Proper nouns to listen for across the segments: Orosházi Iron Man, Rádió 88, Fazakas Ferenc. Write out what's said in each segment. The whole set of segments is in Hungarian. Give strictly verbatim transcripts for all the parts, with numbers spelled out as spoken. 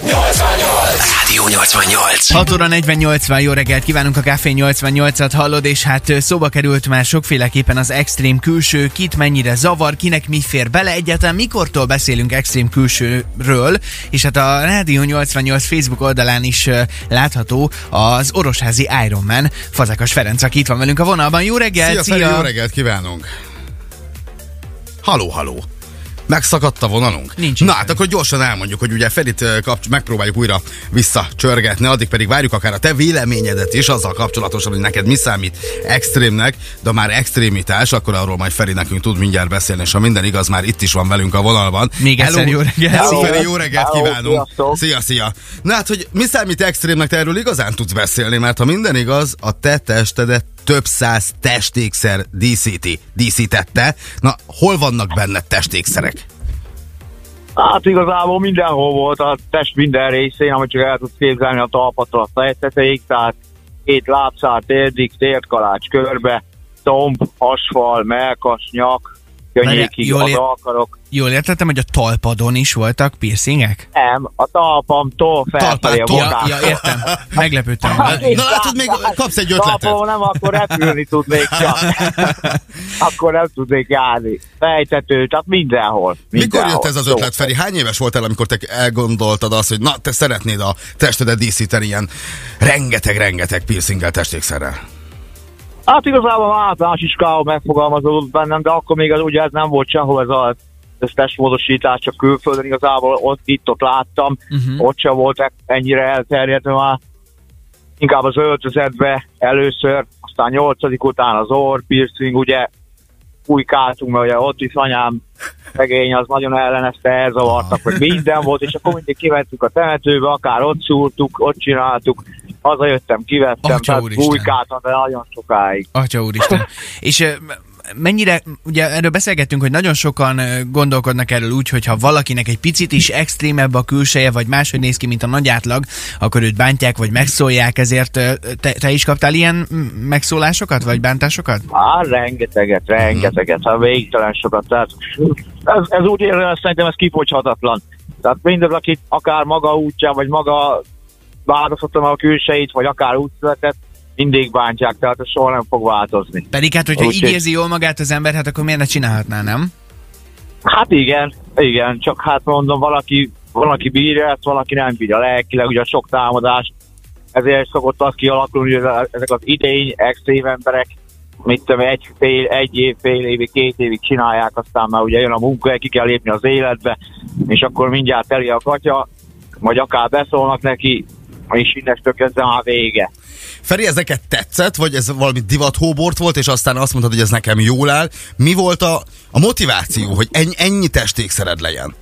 Rádió nyolcvannyolc. hat óra negyvennyolc van, jó reggelt kívánunk, a Café nyolcvannyolcat hallod, és hát szóba került már sokféleképpen az extrém külső, kit mennyire zavar, kinek mi fér bele, egyáltalán mikortól beszélünk extrém külsőről, és hát a Rádió nyolcvannyolc Facebook oldalán is látható az Orosházi Iron Man, Fazakas Ferenc, aki itt van velünk a vonalban. Jó reggelt! Szia, szia. Feri, jó reggelt kívánunk! Halló, halló! Megszakadt a vonalunk? Nincs. Na hát akkor gyorsan elmondjuk, hogy ugye Ferit kapcs- megpróbáljuk újra visszacsörgetni, addig pedig várjuk akár a te véleményedet is azzal kapcsolatosan, hogy neked mi számít extrémnek, de már extrémitás, akkor arról majd Feri nekünk tud mindjárt beszélni, és ha minden igaz, már itt is van velünk a vonalban. Még egyszer jó reggelt! Hello, Feri, jó reggelt kívánunk! Szia, szia! Na hát, hogy mi számít extrémnek, te erről igazán tudsz beszélni, mert ha minden igaz, a te testedet több száz testékszer díszíti, díszítette. Na, hol vannak benne testékszerek? Hát igazából mindenhol volt a test minden részén, amit csak el tudsz képzelni, a talpattól a fejteteig, tehát két lábszár, térdik, térkalács, körbe, tomb, asfal, melkas, nyak, könnyékig, az alkarok. Jól értettem, hogy a talpadon is voltak piercingek? Nem, a talpamtól felfelé a bokán. Ja, ja, értem. Meglepődtem. Hát, na látod, még kapsz egy ötletet. Talpon nem, akkor repülni tudnék csak. Akkor nem tudnék járni. Fejtető, tehát mindenhol. mindenhol. Mikor jött ez az ötlet, Feri? Hány éves voltál, amikor te elgondoltad azt, hogy na, te szeretnéd a testedet díszíteni ilyen rengeteg-rengeteg piercinggel, testékszerrel? Hát igazából általános iskolában megfogalmazódott bennem, de akkor még az, ugye ez nem volt sehol ez a ez testmódosítás, csak külföldön igazából ott, itt-ott láttam, uh-huh. ott sem volt ennyire elterjedt, már inkább az öltözetbe először, aztán nyolcadik után az orr piercing, ugye újkáltunk, mert ugye ott is anyám szegény, az nagyon ellenezte, elzavartak, hogy minden volt, és akkor mindig kivettük a temetőbe, akár ott szúrtuk, ott csináltuk, hazajöttem, kivettem, tehát bújkáltam, de nagyon sokáig. Atya úristen. És mennyire, ugye erről beszélgettünk, hogy nagyon sokan gondolkodnak erről úgy, hogy ha valakinek egy picit is extrémebb a külseje, vagy máshogy néz ki, mint a nagy átlag, akkor őt bántják, vagy megszólják, ezért te, te is kaptál ilyen megszólásokat, vagy bántásokat? Á, rengeteget, rengeteget, hát végtelen sokat, tehát ez, ez úgy érve, szerintem ez kifogyhatatlan. Tehát mindaz, akit akár maga útján, vagy maga változtatom a külseit, vagy akár úgy született, mindig bántják, tehát ez soha nem fog változni. Pedig hát, hogyha úgy így érzi jól magát az ember, hát akkor miért ne csinálhatná, nem? Hát igen, igen, csak hát mondom, valaki, valaki bírja ezt, valaki nem bírja lelkileg, ugye a sok támadás, ezért szokott az kialakulni, hogy ezek az idény, extrém emberek, mit tudom, egy, fél, egy év, fél évig, két évig csinálják, aztán már ugye jön a munka, ki kell lépni az életbe, és akkor mindjárt teli a katya, vagy akár beszólnak neki, és innestől kezdve már vége. Feri, ez neked tetszett, vagy ez valami divathóbort volt, és aztán azt mondtad, hogy ez nekem jól áll. Mi volt a, a motiváció, hogy ennyi, ennyi testékszered legyen?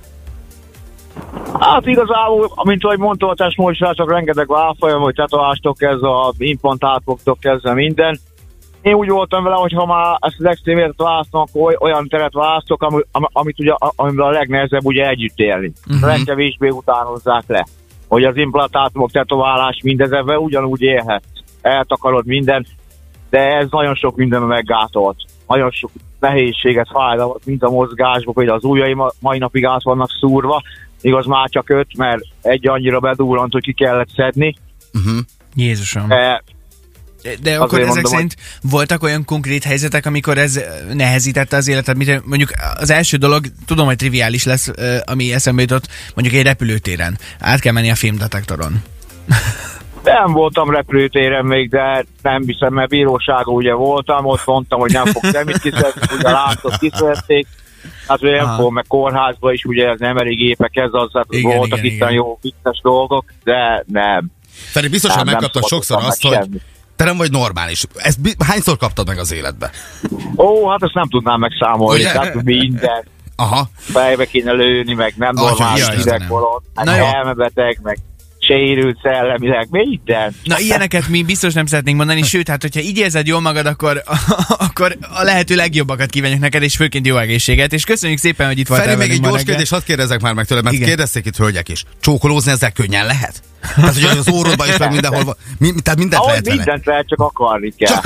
Hát igazából, mint ahogy mondtam, a testmódosítások rengeteg válfolyam, hogy tetovástól kezdve, a implantátoktól kezdve minden. Én úgy voltam vele, hogy ha már ezt az extrém életet választom, akkor olyan teret választok, amit, amit ugye, amivel a legnehezebb ugye együtt élni. Uh-huh. Legkevésbé utánozzák le. Hogy az implantátumok, tetoválás, mindez ebben ugyanúgy élhet. Eltakarod minden, de ez nagyon sok mindenben meggátolt. Nagyon sok nehézséget, fájdalmat, mint a mozgásban, például az ujjaim mai napig át vannak szúrva, igaz már csak öt, mert egy annyira bedúlant, hogy ki kellett szedni. Uh-huh. Jézusom. De, de akkor ezek mondom, szerint hogy... voltak olyan konkrét helyzetek, amikor ez nehezítette az életet? Mondjuk az első dolog, tudom, hogy triviális lesz, ami eszembe jutott, mondjuk egy repülőtéren. Át kell menni a fémdetektoron. Nem voltam repülőtéren még, de nem hiszem, mert bíróságon ugye voltam, ott mondtam, hogy nem fog semmit kiszedni, ugye látott, kiszedték. Hát ugye nem fog, meg kórházba is, ugye ez nem elég gépek, ez az, hát igen, voltak igen, itt igen. jó vicces dolgok, de nem. Feri, biztosan megkaptad sokszor azt, hogy semmit. Te nem vagy normális. Ezt hányszor kaptad meg az életbe? Ó, hát ezt nem tudnám megszámolni, tehát minden. Aha. Fejbe kéne lőni, meg nem normális idegbolond, meg elmebeteg, meg sérült szellemileg, minden. Na ilyeneket mi biztos nem szeretnénk mondani, sőt, hát hogyha így érzed jól magad, akkor, akkor a lehető legjobbakat kívánjuk neked, és főként jó egészséget, és köszönjük szépen, hogy itt voltál velünk ma reggel. Feri, még egy gyors kérdés, hadd kérdezzek már meg tőle, mert igen. kérdezték itt hölgyek is. Csókolózni ezzel könnyen lehet? Tehát ugye az órodban is, meg mindenhol van. Mi, tehát mindent ahogy lehet vele. Mindent lehet, csak akarni kell.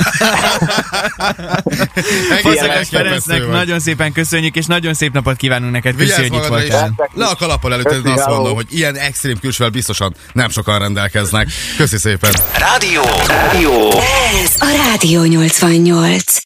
Fazakas Ferencnek nagyon szépen köszönjük, és nagyon szép napot kívánunk neked. Köszönjük, hogy itt voltál. Le a kalappal előtt, azt mondom, hogy ilyen extrém külsővel biztosan nem sokan rendelkeznek. Köszi szépen. Rádió! Rádió! Ez a Rádió nyolcvannyolc.